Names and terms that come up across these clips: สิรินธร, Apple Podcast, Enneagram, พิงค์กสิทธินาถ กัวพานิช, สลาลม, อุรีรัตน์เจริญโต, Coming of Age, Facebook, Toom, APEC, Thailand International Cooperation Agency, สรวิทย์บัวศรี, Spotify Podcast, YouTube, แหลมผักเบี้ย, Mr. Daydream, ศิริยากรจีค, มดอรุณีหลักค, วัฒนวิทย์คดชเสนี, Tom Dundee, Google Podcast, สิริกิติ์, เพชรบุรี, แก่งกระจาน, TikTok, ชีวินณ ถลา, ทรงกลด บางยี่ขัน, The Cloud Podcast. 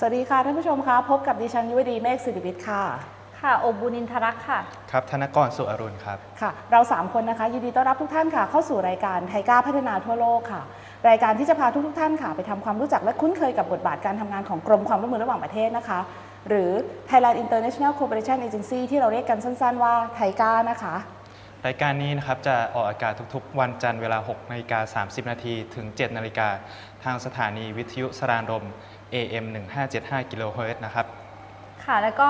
สวัสดีค่ะท่านผู้ชมคะพบกับดิฉันยุวดีเมฆสิริวิทย์ค่ะค่ะโอบุนินทรักษ์ค่ะครับธนกรสุอรุณครับค่ะเรา3คนนะคะยินดีต้อนรับทุกท่านค่ะเข้าสู่รายการไทยก้าวพัฒนาทั่วโลกค่ะรายการที่จะพาทุกท่านค่ะไปทำความรู้จักและคุ้นเคยกับบทบาทการทำงานของกรมความร่วมมือระหว่างประเทศนะคะหรือ Thailand International Cooperation Agency ที่เราเรียกกันสั้นๆว่าไทยก้านะคะรายการนี้นะครับจะออกอากาศทุกๆวันจันทร์เวลา 6:30 น.ถึง 7:00 น.ทางสถานีวิทยุสรานรม AM 1575 กิโลเฮิรตซ์นะครับค่ะแล้วก็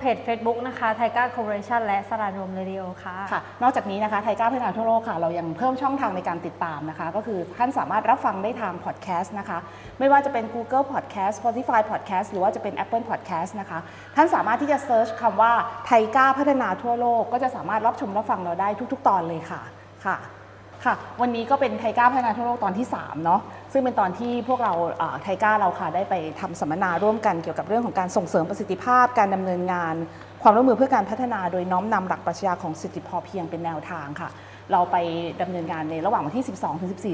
เพจ Facebook นะคะไทก้าคอร์ปอเรชั่นและสรานรมเรดิโอค่ะค่ะนอกจากนี้นะคะไทก้าพัฒนาทั่วโลกค่ะเรายังเพิ่มช่องทางในการติดตามนะคะก็คือท่านสามารถรับฟังได้ทางพอดแคสต์นะคะไม่ว่าจะเป็น Google Podcast Spotify Podcast หรือว่าจะเป็น Apple Podcast นะคะท่านสามารถที่จะเซิร์ชคำว่าไทก้าพัฒนาทั่วโลกก็จะสามารถรับชมรับฟังเราได้ทุกๆตอนเลยค่ะวันนี้ก็เป็นไทก้าพัฒนาทั่วโลกตอนที่3เนาะซึ่งเป็นตอนที่พวกเราไทก้าเราค่ะได้ไปทำสัมมนาร่วมกันเกี่ยวกับเรื่องของการส่งเสริมประสิทธิภาพการดำเนินงานความร่วมมือเพื่อการพัฒนาโดยน้อมนำหลักปรัชญาของเศรษฐกิจพอเพียงเป็นแนวทางค่ะเราไปดำเนินงานในระหว่างวันที่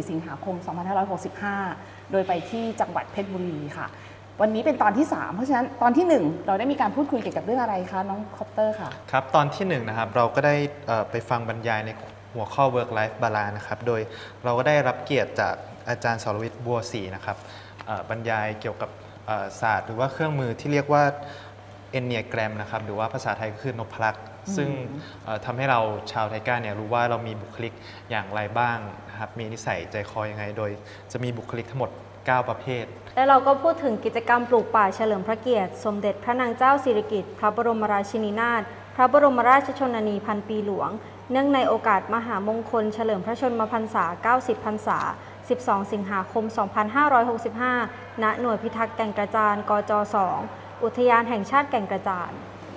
12-14 สิงหาคม 2565 โดยไปที่จังหวัดเพชรบุรีค่ะวันนี้เป็นตอนที่3เพราะฉะนั้นตอนที่1เราได้มีการพูดคุยเกี่ยวกับเรื่องอะไรคะน้องคอปเตอร์ค่ะครับตอนที่1นะครับเราก็ได้ไปฟังบรรยายในหัวข้อ work life balance นะครับโดยเราก็ได้รับเกียรติจากอาจารย์สรวิทย์บัวศรีนะครับบรรยายเกี่ยวกับศาสตร์หรือว่าเครื่องมือที่เรียกว่า Enneagram นะครับหรือว่าภาษาไทยก็คือนพพลักษ์ซึ่งทำให้เราชาวไทก้าเนี่ยรู้ว่าเรามีบุคลิกอย่างไรบ้างนะครับมีนิสัยใจคอยังไงโดยจะมีบุคลิกทั้งหมด9 ประเภทและเราก็พูดถึงกิจกรรมปลูกป่าเฉลิมพระเกียรติสมเด็จพระนางเจ้าสิริกิติ์พระบรมราชินีนาถพระบรมราชชนนีพันปีหลวงเนื่องในโอกาสมหามงคลเฉลิมพระชนมพรรษา90พรรษา12 สิงหาคม 2565 ณ หน่วยพิทักษ์แก่งกระจานกจ2 อุทยานแห่งชาติแก่งกระจาน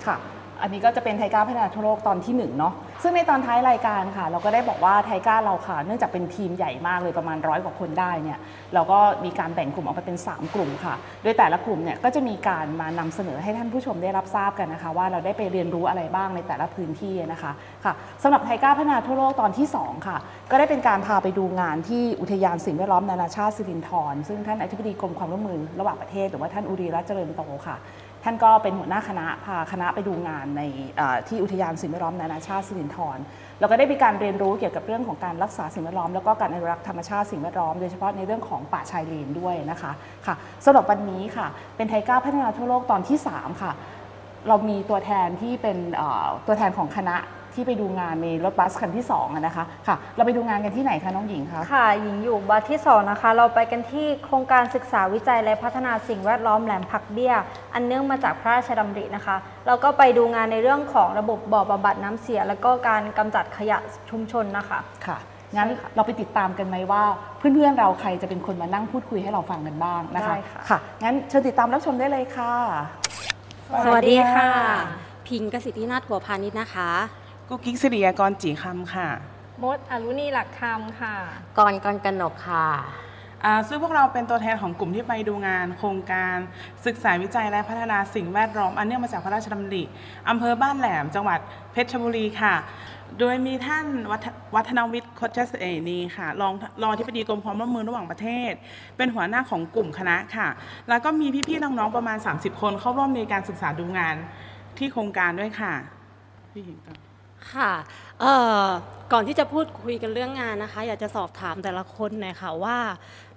ค่ะอันนี้ก็จะเป็นไทก้าพัฒนาทั่วโลกตอนที่1เนาะซึ่งในตอนท้ายรายการค่ะเราก็ได้บอกว่าไทก้าเราค่ะเนื่องจากเป็นทีมใหญ่มากเลยประมาณ100 กว่าคนได้เนี่ยเราก็มีการแบ่งกลุ่มออกไปเป็น3 กลุ่มค่ะโดยแต่ละกลุ่มเนี่ยก็จะมีการมานำเสนอให้ท่านผู้ชมได้รับทราบกันนะคะว่าเราได้ไปเรียนรู้อะไรบ้างในแต่ละพื้นที่นะคะค่ะสำหรับไทก้าพัฒนาทั่วโลกตอนที่2ค่ะก็ได้เป็นการพาไปดูงานที่อุทยานสิ่งแวดล้อมนานาชาติสิรินธรซึ่งท่านอธิบดีกรมความร่วมมือระหว่างประเทศหรือว่าท่านอุรีรัตน์เจริญโตค่ะท่านก็เป็นหัวหน้าคณะพาคณะไปดูงานในที่อุทยานสิ่งแวดล้อมนานาชาติสิรินธรเราก็ได้มีการเรียนรู้เกี่ยวกับเรื่องของการรักษาสิ่งแวดล้อมแล้วก็การอนุรักษ์ธรรมชาติสิ่งแวดล้อมโดยเฉพาะในเรื่องของป่าชายเลนด้วยนะคะค่ะสำหรับวันนี้ค่ะเป็นไทก้าพัฒนาทั่วโลกตอนที่3ค่ะเรามีตัวแทนที่เป็นตัวแทนของคณะที่ไปดูงานในรถบัสคันที่2นะคะค่ะเราไปดูงานกันที่ไหนคะน้องหญิงคะค่ะหญิงอยู่บัสที่2นะคะเราไปกันที่โครงการศึกษาวิจัยและพัฒนาสิ่งแวดล้อมแหลมผักเบี้ยอันเนื่องมาจากพระราชดำรินะคะเราก็ไปดูงานในเรื่องของระบบบ่อบำบัดน้ำเสียและก็การกำจัดขยะชุมชนนะคะค่ะงั้นเราไปติดตามกันไหมว่าเพื่อนๆเราใครจะเป็นคนมานั่งพูดคุยให้เราฟังกันบ้างนะคะค่ะงั้นเชิญติดตามรับชมได้เลยค่ะสวัสดีค่ะพิงค์กสิทธินาถ กัวพานิชนะคะกุ๊กกิ๊กศิริยากรจีคำค่ะมดอรุณีหลักคำค่ะกรกรกนกค่ะซึ่งพวกเราเป็นตัวแทนของกลุ่มที่ไปดูงานโครงการศึกษาวิจัยและพัฒนาสิ่งแวดล้อมอันเนื่องมาจากพระราชดำริอำเภอบ้านแหลมจังหวัดเพชรบุรีค่ะโดยมีท่านวัฒนวิทย์คดชเสนีค่ะรองอธิบดีกรมความร่วมมือระหว่างประเทศเป็นหัวหน้าของกลุ่มคณะค่ะแล้วก็มีพี่ๆน้องๆประมาณ30คนเข้าร่วมในการศึกษาดูงานที่โครงการด้วยค่ะพี่หญิงต่อค่ะก่อนที่จะพูดคุยกันเรื่องงานนะคะอยากจะสอบถามแต่ละคนหน่อยค่ะว่า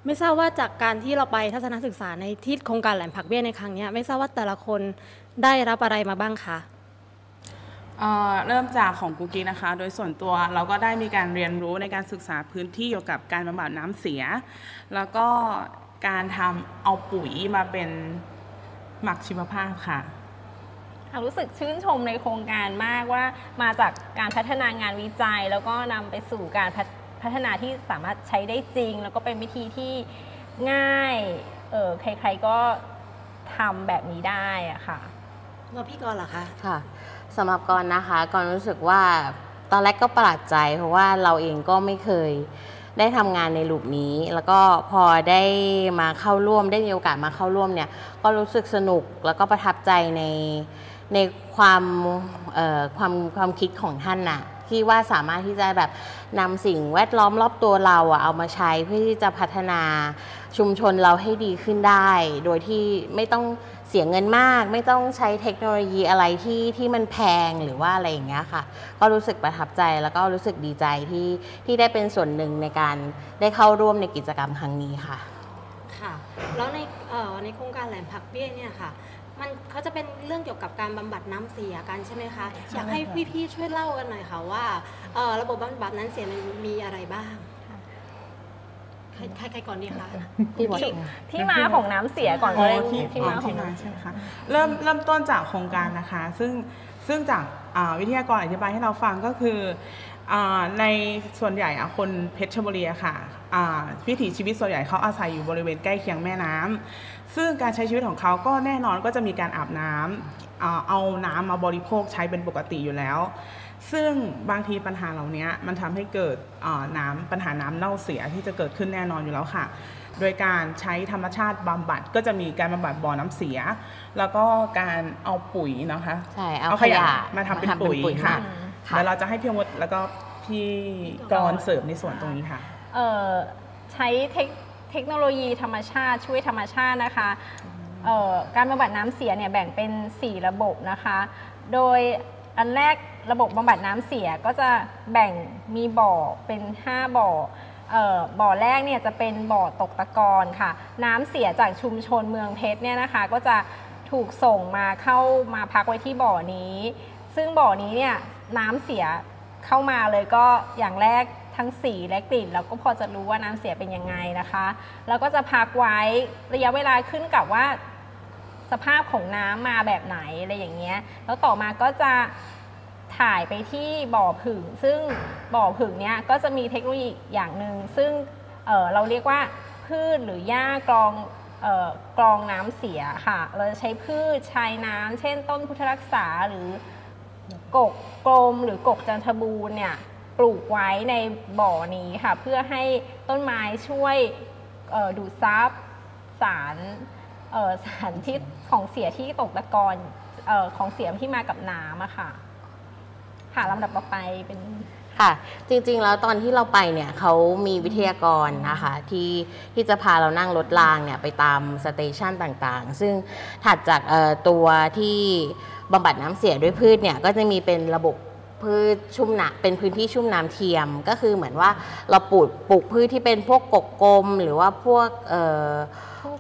ไม่ทราบว่าจากการที่เราไปทัศนศึกษาในที่โครงการแหลมผักเบี้ยในครั้งนี้ไม่ทราบว่าแต่ละคนได้รับอะไรมาบ้างคะเริ่มจากของกูกีนะคะโดยส่วนตัวเราก็ได้มีการเรียนรู้ในการศึกษาพื้นที่เกี่ยวกับการบำบัดน้ำเสียแล้วก็การทำเอาปุ๋ยมาเป็นหมักชีวภาพค่ะรู้สึกชื่นชมในโครงการมากว่ามาจากการพัฒนางานวิจัยแล้วก็นำไปสู่การพัฒนาที่สามารถใช้ได้จริงแล้วก็เป็นวิธีที่ง่ายใครๆก็ทำแบบนี้ได้อะค่ะแล้วพี่กรณ์ล่ะคะค่ะสำหรับกรณ์นะคะกรณ์รู้สึกว่าตอนแรกก็ประหลาดใจเพราะว่าเราเองก็ไม่เคยได้ทำงานในรูปนี้แล้วก็พอได้มาเข้าร่วมได้มีโอกาสมาเข้าร่วมเนี่ยก็รู้สึกสนุกแล้วก็ประทับใจในความคิดของท่านน่ะที่ว่าสามารถที่จะแบบนำสิ่งแวดล้อมรอบตัวเราเอามาใช้เพื่อที่จะพัฒนาชุมชนเราให้ดีขึ้นได้โดยที่ไม่ต้อง เสียเงินมากไม่ต้องใช้เทคโนโลยีอะไรที่มันแพงหรือว่าอะไรอย่างเงี้ยค่ะก็รู้สึกประทับใจแล้วก็รู้สึกดีใจที่ได้เป็นส่วนหนึ่งในการได้เข้าร่วมในกิจกรรมครั้งนี้ค่ะค่ะแล้วในโครงการแหลมผักเบี้ยเนี่ยค่ะมันเขาจะเป็นเรื่องเกี่ยวกับการบำบัดน้ำเสียกันใช่ไหมคะอยากให้พี่ๆช่วยเล่ากันหน่อยค่ะว่าระบบบำบัดน้ำเสียมันมีอะไรบ้างใครก่อนดีคะที่มาของน้ำเสียก่อนเลยที่มาของน้ำใช่ไหมคะเริ่มต้นจากโครงการนะคะซึ่งจากวิทยากรอธิบายให้เราฟังก็คือในส่วนใหญ่คนเพชรบุรีค่ะวิถีชีวิตส่วนใหญ่เขาอาศัยอยู่บริเวณใกล้เคียงแม่น้ำซึ่งการใช้ชีวิตของเขาก็แน่นอนก็จะมีการอาบน้ำเอาน้ำมาบริโภคใช้เป็นปกติอยู่แล้วซึ่งบางทีปัญหาเหล่านี้มันทำให้เกิดปัญหาน้ำเน่าเสียที่จะเกิดขึ้นแน่นอนอยู่แล้วค่ะโดยการใช้ธรรมชาติบำบัดก็จะมีการบำบัดบ่อน้ำเสียแล้วก็การเอาปุ๋ยนะคะใช่เอาขยะมาทำเป็นปุ๋ยค่ะแล้วเราจะให้พี่มดแล้วก็พี่กรเสริมในส่วนตรงนี้ค่ะใช้เทคโนโลยีธรรมชาติช่วยธรรมชาตินะคะการบำบัดน้ำเสียเนี่ยแบ่งเป็น4ระบบนะคะโดยอันแรกระบบบำบัดน้ำเสียก็จะแบ่งมีบ่อเป็น5บ่อบ่อแรกเนี่ยจะเป็นบ่อตกตะกอนค่ะน้ำเสียจากชุมชนเมืองเพชรเนี่ยนะคะก็จะถูกส่งมาเข้ามาพักไว้ที่บ่อนี้ซึ่งบ่อนี้เนี่ยน้ำเสียเข้ามาเลยก็อย่างแรกทั้งสีและกลิ่นเราก็พอจะรู้ว่าน้ำเสียเป็นยังไงนะคะแล้วก็จะพักไว้ระยะเวลาขึ้นกับว่าสภาพของน้ำมาแบบไหนอะไรอย่างเงี้ยแล้วต่อมาก็จะถ่ายไปที่บ่อผึ่งซึ่งบ่อผึ่งเนี้ยก็จะมีเทคโนโลยีอย่างหนึ่งซึ่งเราเรียกว่าพืชหรือหญ้ากรองน้ำเสียค่ะเราจะใช้พืชใช้น้ำเช่นต้นพุทธรักษาหรือกกกลมหรือกกจันทบูรณ์เนี่ยปลูกไว้ในบ่อนี้ค่ะเพื่อให้ต้นไม้ช่วยดูดซับสารที่ของเสียที่ตกตะกอนของเสียที่มากับน้ำอะค่ะค่ะลำดับต่อไปเป็นค่ะจริงๆแล้วตอนที่เราไปเนี่ยเขามีวิทยากรนะคะที่จะพาเรานั่งรถรางเนี่ยไปตามสเตชันต่างๆซึ่งถัดจากตัวที่บำบัดน้ำเสียด้วยพืชเนี่ยก็จะมีเป็นระบบพืชชุ่มน้ำเป็นพื้นที่ชุ่มน้ำเทียมก็คือเหมือนว่าเราปลูกพืชที่เป็นพวกกกกลมหรือว่าพวก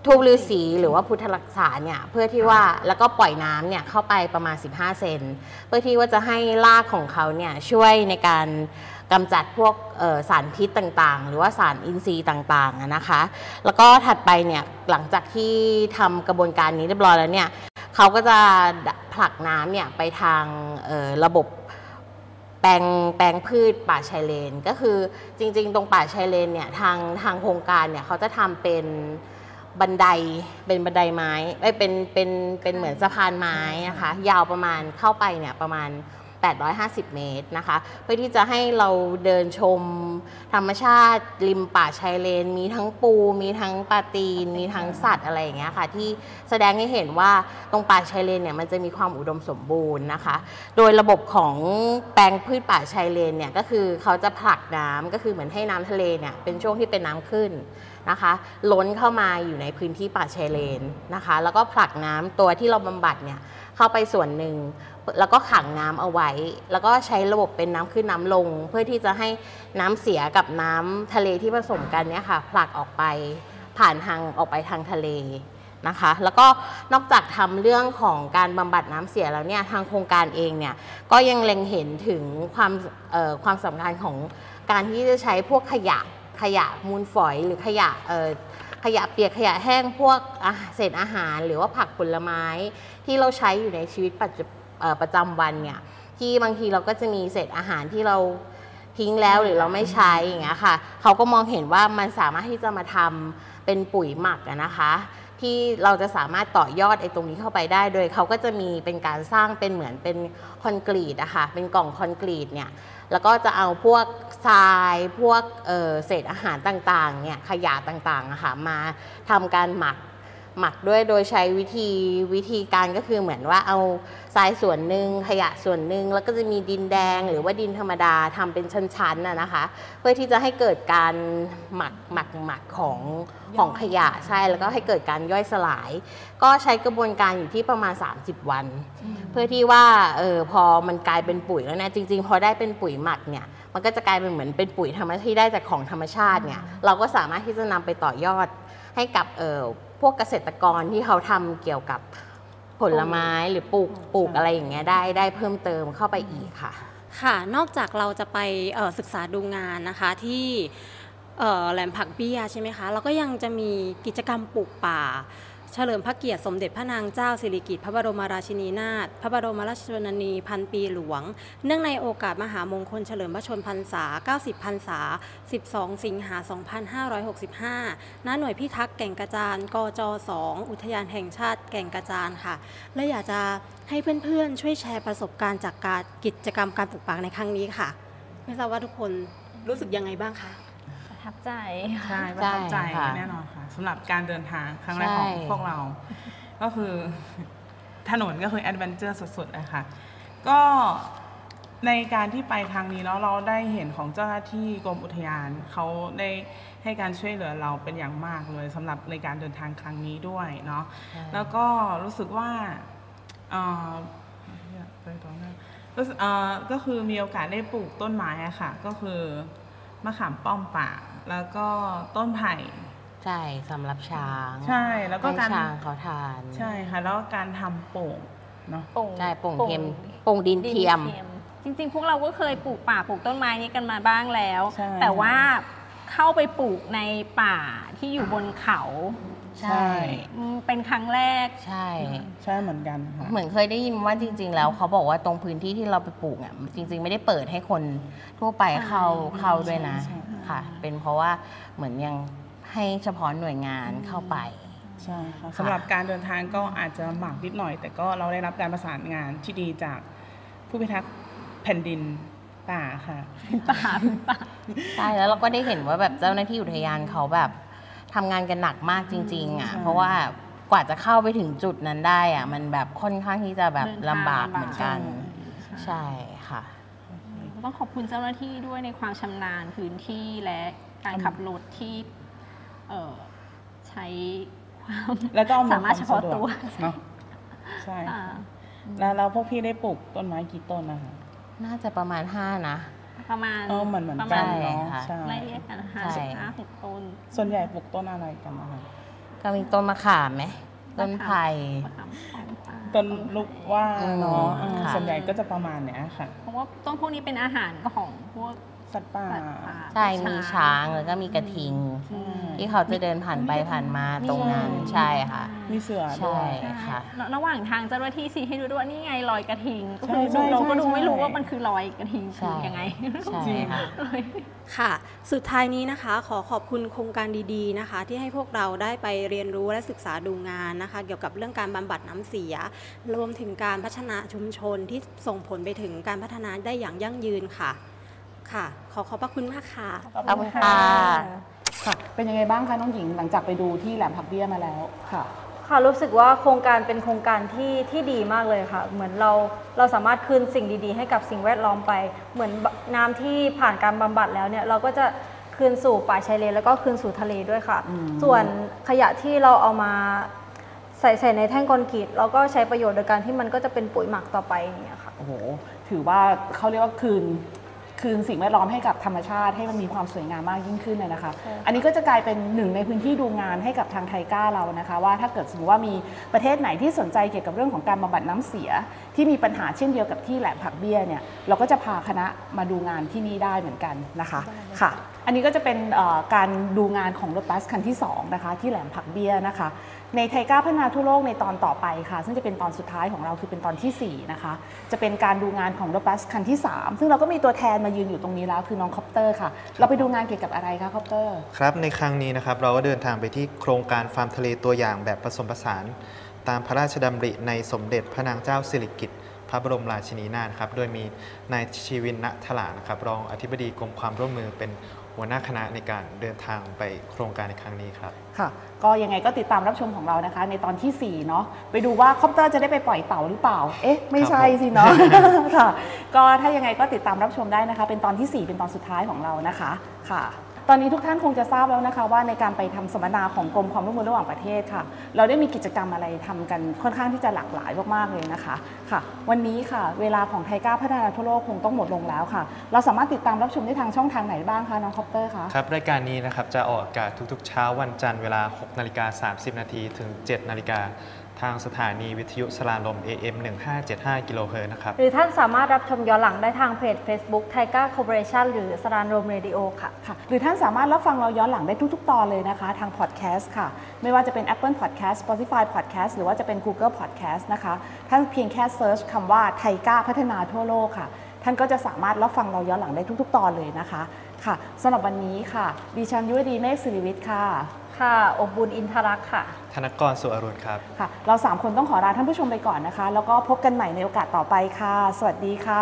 ทูบฤาษีหรือว่าพุทธรักษาเนี่ยเพื่อที่ว่าแล้วก็ปล่อยน้ำเนี่ยเข้าไปประมาณ15เซนเพื่อที่ว่าจะให้รากของเขาเนี่ยช่วยในการกำจัดพวกสารพิษต่างๆหรือว่าสารอินทรีย์ต่างๆนะคะแล้วก็ถัดไปเนี่ยหลังจากที่ทำกระบวนการนี้เรียบร้อยแล้วเนี่ยเขาก็จะผลักน้ำเนี่ยไปทางระบบแปลงพืชป่าชายเลนก็คือจริงๆตรงป่าชายเลนเนี่ยทางโครงการเนี่ยเขาจะทำเป็นบันไดไม้เป็นเหมือนสะพานไม้นะคะยาวประมาณเข้าไปเนี่ยประมาณ850เมตรนะคะเพื่อที่จะให้เราเดินชมธรรมชาติริมป่าชายเลนมีทั้งปูมีทั้งปลาตีนมีทั้งสัตว์อะไรอย่างเงี้ยค่ะที่แสดงให้เห็นว่าตรงป่าชายเลนเนี่ยมันจะมีความอุดมสมบูรณ์นะคะโดยระบบของแปลงพืชป่าชายเลนเนี่ยก็คือเขาจะผลักน้ำก็คือเหมือนให้น้ำทะเลเนี่ยเป็นช่วงที่เป็นน้ำขึ้นนะคะล้นเข้ามาอยู่ในพื้นที่ป่าชายเลนนะคะแล้วก็ผลักน้ำตัวที่เราบำบัดเนี่ยเข้าไปส่วนหนึ่งแล้วก็ขังน้ำเอาไว้แล้วก็ใช้ระบบเป็นน้ำขึ้นน้ำลงเพื่อที่จะให้น้ำเสียกับน้ำทะเลที่ผสมกันเนี่ยค่ะผลักออกไปผ่านทางออกไปทางทะเลนะคะแล้วก็นอกจากทำเรื่องของการบำบัดน้ำเสียแล้วเนี่ยทางโครงการเองเนี่ยก็ยังเล็งเห็นถึงความสำคัญของการที่จะใช้พวกขยะมูลฝอยหรือขยะเปียกขยะแห้งพวกเศษอาหารหรือว่าผักผลไม้ที่เราใช้อยู่ในชีวิตประจำวันเนี่ยที่บางทีเราก็จะมีเศษอาหารที่เราทิ้งแล้วหรือเราไม่ใช้อย่างเงี้ยค่ะเขาก็มองเห็นว่ามันสามารถที่จะมาทำเป็นปุ๋ยหมักนะคะที่เราจะสามารถต่อยอดไอ้ตรงนี้เข้าไปได้โดยเขาก็จะมีเป็นการสร้างเป็นเหมือนเป็นคอนกรีตนะคะเป็นกล่องคอนกรีตเนี่ยแล้วก็จะเอาพวกทรายพวกเศษอาหารต่างๆเนี่ยขยะต่างๆนะคะมาทำการหมัก หมักด้วยโดยใช้วิธีการก็คือเหมือนว่าเอาทรายส่วนหนึ่งขยะส่วนหนึ่งแล้วก็จะมีดินแดงหรือว่าดินธรรมดาทำเป็นชั้นๆนะคะเพื่อที่จะให้เกิดการหมักของขยะใช่แล้วก็ให้เกิดการย่อยสลายก็ใช้กระบวนการอยู่ที่ประมาณ30วันเพื่อที่ว่าพอมันกลายเป็นปุ๋ยแล้วนะจริงๆพอได้เป็นปุ๋ยหมักเนี่ยมันก็จะกลายเป็นเหมือนเป็นปุ๋ยธรรมชาติที่ได้จากของธรรมชาติเนี่ยเราก็สามารถที่จะนำไปต่อยอดให้กับพวกเกษตรกรที่เขาทำเกี่ยวกับผลไม้หรือปลูกอะไรอย่างเงี้ยได้เพิ่มเติมเข้าไปอีกค่ะค่ะนอกจากเราจะไปศึกษาดูงานนะคะที่แหลมผักเบี้ยใช่ไหมคะเราก็ยังจะมีกิจกรรมปลูกป่าเฉลิมพระเกียรติสมเด็จพระนางเจ้าสิริกิติ์พระบรมราชินีนาถพระบรมราชชนนีพันปีหลวงเนื่องในโอกาสมหามงคลเฉลิมพระชนมพรรษา90พรรษา12สิงหา2565ณหน่วยพิทักษ์แก่งกระจานกจ2อุทยานแห่งชาติแก่งกระจานค่ะและอยากจะให้เพื่อนๆช่วยแชร์ประสบการณ์จากการกิจกรรมการปลูกป่าในครั้งนี้ค่ะไม่ทราบว่าทุกคนรู้สึกยังไงบ้างคะประทับใจใช่ประทับใจแน่นอนค่ะสำหรับการเดินทางครั้งแรกของพวกเราก็คือถนนก็คือแอดเวนเจอร์สุดๆนะคะก็ในการที่ไปทางนี้เนาะเราได้เห็นของเจ้าหน้าที่กรมอุทยานเขาได้ให้การช่วยเหลือเราเป็นอย่างมากเลยสำหรับในการเดินทางครั้งนี้ด้วยเนาะแล้วก็รู้สึกว่าก็คือมีโอกาสได้ปลูกต้นไม้อะค่ะก็คือมะขามป้อมป่าแล้วก็ต้นไผ่ใช่สำหรับช้างใช่แล้วก็การช้างเขาทานใช่ค่ะแล้วการทำโป่งเนาะใช่โป่งเทียมโป่งดินเทียมจริงๆพวกเราก็เคยปลูกป่าปลูกต้นไม้นี้กันมาบ้างแล้วแต่ว่าเข้าไปปลูกในป่าที่อยู่บนเขาใช่เป็นครั้งแรกใช่ใช่เหมือนกันค่ะเหมือนเคยได้ยินว่าจริงๆแล้วเขาบอกว่าตรงพื้นที่ที่เราไปปลูกอ่ะจริงๆไม่ได้เปิดให้คนทั่วไปเข้าด้วยนะค่ะเป็นเพราะว่าเหมือนยังให้เฉพาะหน่วยงานเข้าไปใช่ค่ะสำหรับการเดินทางก็อาจจะหมักนิดหน่อยแต่ก็เราได้รับการประสานงานที่ดีจากผู้พิทักษ์แผ่นดินป่าค่ะป่าใช่แล้วเราก็ได้เห็นว่าแบบเจ้าหน้าที่อุทยานเขาแบบทำงานกันหนักมากจริงๆอ่ะเพราะว่ากว่าจะเข้าไปถึงจุดนั้นได้อ่ะมันแบบค่อนข้างที่จะแบบลำบากเหมือนกันใช่ค่ะต้องขอบคุณเจ้าหน้าที่ด้วยในความชำนาญพื้นที่และการขับรถที่ใช้ความสามารถเฉพาะตัวเนาะใช่แล้วพวกพี่ได้ปลูกต้นไม้กี่ต้นนะคะน่าจะประมาณ5นะประมาณเหมือนกันเนาะไล่เรียกกันนะคะ5-6 ต้นส่วนใหญ่ปลูกต้นอะไรกันนะคะก็มีต้นมะขามไหมต้นไผ่ต้นลูกว่าเนาะส่วนใหญ่ก็จะประมาณเนี้ยค่ะเพราะว่าต้นพวกนี้เป็นอาหารของพวกสัตว์ป่าใช่มีช้างแล้วก็มีกระทิงที่เขาจะเดินผ่านไปผ่านมาตรงนั้นใช่ค่ะมีเสือด้วยค่ะระหว่างทางเจ้าหน้าที่ชี้ให้ดูด้วยนี่ไงรอยกระทิงก็คือเราก็ดูไม่รู้ว่ามันคือรอยกระทิงคือยังไงใช่ค่ะค่ะสุดท้ายนี้นะคะขอขอบคุณโครงการดีๆนะคะที่ให้พวกเราได้ไปเรียนรู้และศึกษาดูงานนะคะเกี่ยวกับเรื่องการบำบัดน้ำเสียรวมถึงการพัฒนาชุมชนที่ส่งผลไปถึงการพัฒนาได้อย่างยั่งยืนค่ะค่ะขอบพระคุณมากค่ะขอบคุณค่ะเป็นยังไงบ้างคะน้องหญิงหลังจากไปดูที่แหลมผักเบี้ยมาแล้วค่ะค่ะรู้สึกว่าโครงการเป็นโครงการที่ดีมากเลยค่ะเหมือนเราสามารถคืนสิ่งดีๆให้กับสิ่งแวดล้อมไปเหมือนน้ำที่ผ่านการบำบัดแล้วเนี่ยเราก็จะคืนสู่ป่าชายเลนแล้วก็คืนสู่ทะเลด้วยค่ะส่วนขยะที่เราเอามาใส่ในแท่งคอนกรีตเราก็ใช้ประโยชน์โดยการที่มันก็จะเป็นปุ๋ยหมักต่อไปอย่างเงี้ยค่ะโอ้โหถือว่าเขาเรียกว่าคืนสิ่งแวดล้อมให้กับธรรมชาติให้มันมีความสวยงามมากยิ่งขึ้นเลยนะคะอันนี้ก็จะกลายเป็นหนึ่งในพื้นที่ดูงานให้กับทางไทก้าเรานะคะว่าถ้าเกิดสมมติว่ามีประเทศไหนที่สนใจเกี่ยวกับเรื่องของการบำบัดน้ำเสียที่มีปัญหาเช่นเดียวกับที่แหลมผักเบี้ยเนี่ยเราก็จะพาคณะมาดูงานที่นี่ได้เหมือนกันนะคะค่ะอันนี้ก็จะเป็นการดูงานของรถบัสคันที่2นะคะที่แหลมผักเบี้ยนะคะในไทก้าพัฒนาทั่วโลกในตอนต่อไปค่ะซึ่งจะเป็นตอนสุดท้ายของเราคือเป็นตอนที่4นะคะจะเป็นการดูงานของรถบัสคันที่3ซึ่งเราก็มีตัวแทนมายืนอยู่ตรงนี้แล้วคือน้องคอปเตอร์ค่ะเราไปดูงานเกี่ยวกับอะไรคะคอปเตอร์ครับในครั้งนี้นะครับเราก็เดินทางไปที่โครงการฟาร์มทะเลตัวอย่างแบบผสมผสานตามพระราชดำริในสมเด็จพระนางเจ้าสิริกิติ์พระบรมราชินีนาถครับโดยมีนายชีวินณ ถลานะครับรองอธิบดีกรมความร่วมมือเป็น หัวหน้าคณะในการเดินทางไปโครงการในครั้งนี้ครับค่ะก็ยังไงก็ติดตามรับชมของเรานะคะในตอนที่4เนาะไปดูว่าคอปเตอร์จะได้ไปปล่อยเต่าหรือเปล่าเอ๊ะไม่ใช่สิเนาะค่ะก็ถ้ายังไงก็ติดตามรับชมได้นะคะเป็นตอนที่4เป็นตอนสุดท้ายของเรานะคะค่ะตอนนี้ทุกท่านคงจะทราบแล้วนะคะว่าในการไปทำสัมมนาของกรมความร่วมมือระหว่างประเทศค่ะเราได้มีกิจกรรมอะไรทำกันค่อนข้างที่จะหลากหลายมากๆเลยนะคะค่ะวันนี้ค่ะเวลาของไทยก้าวพัฒนาทั่วโลกคงต้องหมดลงแล้วค่ะเราสามารถติดตามรับชมได้ทางช่องทางไหนบ้างคะน้องคอปเตอร์คะครับรายการนี้นะครับจะออกอากาศทุกๆเช้าวันจันทร์เวลา 6:30 น.ถึง 7:00 น.ทางสถานีวิทยุสลาลม AM 1575 กิโลเฮิรตซ์นะครับหรือท่านสามารถรับชมย้อนหลังได้ทางเพจ Facebook ไทยก้าคอร์ปอเรชั่นหรือสลาลมเรดิโอค่ะหรือท่านสามารถรับฟังเราย้อนหลังได้ทุกๆตอนเลยนะคะทางพอดแคสต์ค่ะไม่ว่าจะเป็น Apple Podcast Spotify Podcast หรือว่าจะเป็น Google Podcast นะคะท่านเพียงแค่เซิร์ชคำว่าไทยก้าพัฒนาทั่วโลกค่ะท่านก็จะสามารถรับฟังเราย้อนหลังได้ทุกๆตอนเลยนะคะค่ะสำหรับวันนี้ค่ะดิฉันยุวดีเมฆศิริวิทย์ค่ะค่ะอบบุญอินทรักษ์ค่ะธนกรสุอรุณครับค่ะเรา3คนต้องขอลาท่านผู้ชมไปก่อนนะคะแล้วก็พบกันใหม่ในโอกาสต่อไปค่ะสวัสดีค่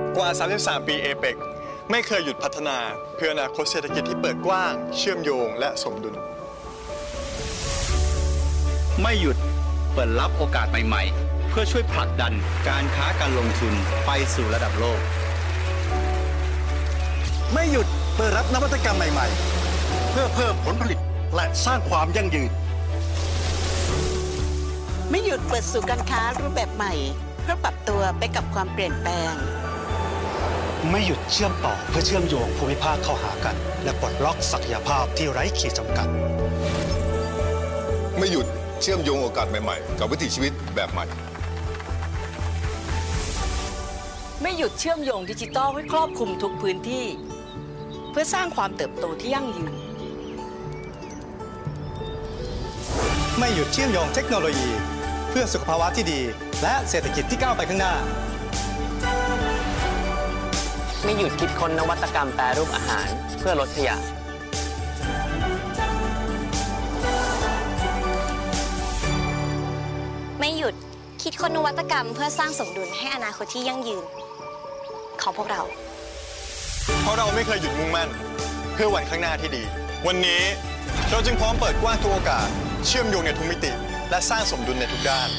ะกว่า33 ปี APEC ไม่เคยหยุดพัฒนาเพื่ออนาคตเศรษฐกิจที่เปิดกว้างเชื่อมโยงและสมดุลไม่หยุดเปิดรับโอกาสใหม่ๆเพื่อช่วยผลักดันการค้าการลงทุนไปสู่ระดับโลกไม่หยุดเปิดรับนวัตกรรมใหม่ๆเพื่อเพิ่มผลผลิตและสร้างความยั่งยืนไม่หยุดเปิดสู่การค้ารูปแบบใหม่เพื่อปรับตัวไปกับความเปลี่ยนแปลงไม่หยุดเชื่อมต่อเพื่อเชื่อมโยงภูมิภาคเข้าหากันและปลดล็อกศักยภาพที่ไร้ขีดจำกัดไม่หยุดเชื่อมโยงโอกาสใหม่ๆกับวิถีชีวิตแบบใหม่ไม่หยุดเชื่อมโยงดิจิทัลให้ครอบคลุมทุกพื้นที่เพื่อสร้างความเติบโตที่ยั่งยืนไม่หยุดเชื่อมโยงเทคโนโลยีเพื่อสุขภาวะที่ดีและเศรษฐกิจที่ก้าวไปข้างหน้าไม่หยุดคิดค้นนวัตกรรมแปรรูปอาหารเพื่อลดขยะไม่หยุดคิดค้นนวัตกรรมเพื่อสร้างสมดุลให้อนาคตที่ยั่งยืนของพวกเราเพราะเราไม่เคยหยุดมุ่งมั่นเพื่อวันข้างหน้าที่ดีวันนี้เราจึงพร้อมเปิดกว้างทุกโอกาสเชื่อมโยงในทุกมิติและสร้างสมดุลในทุกด้าน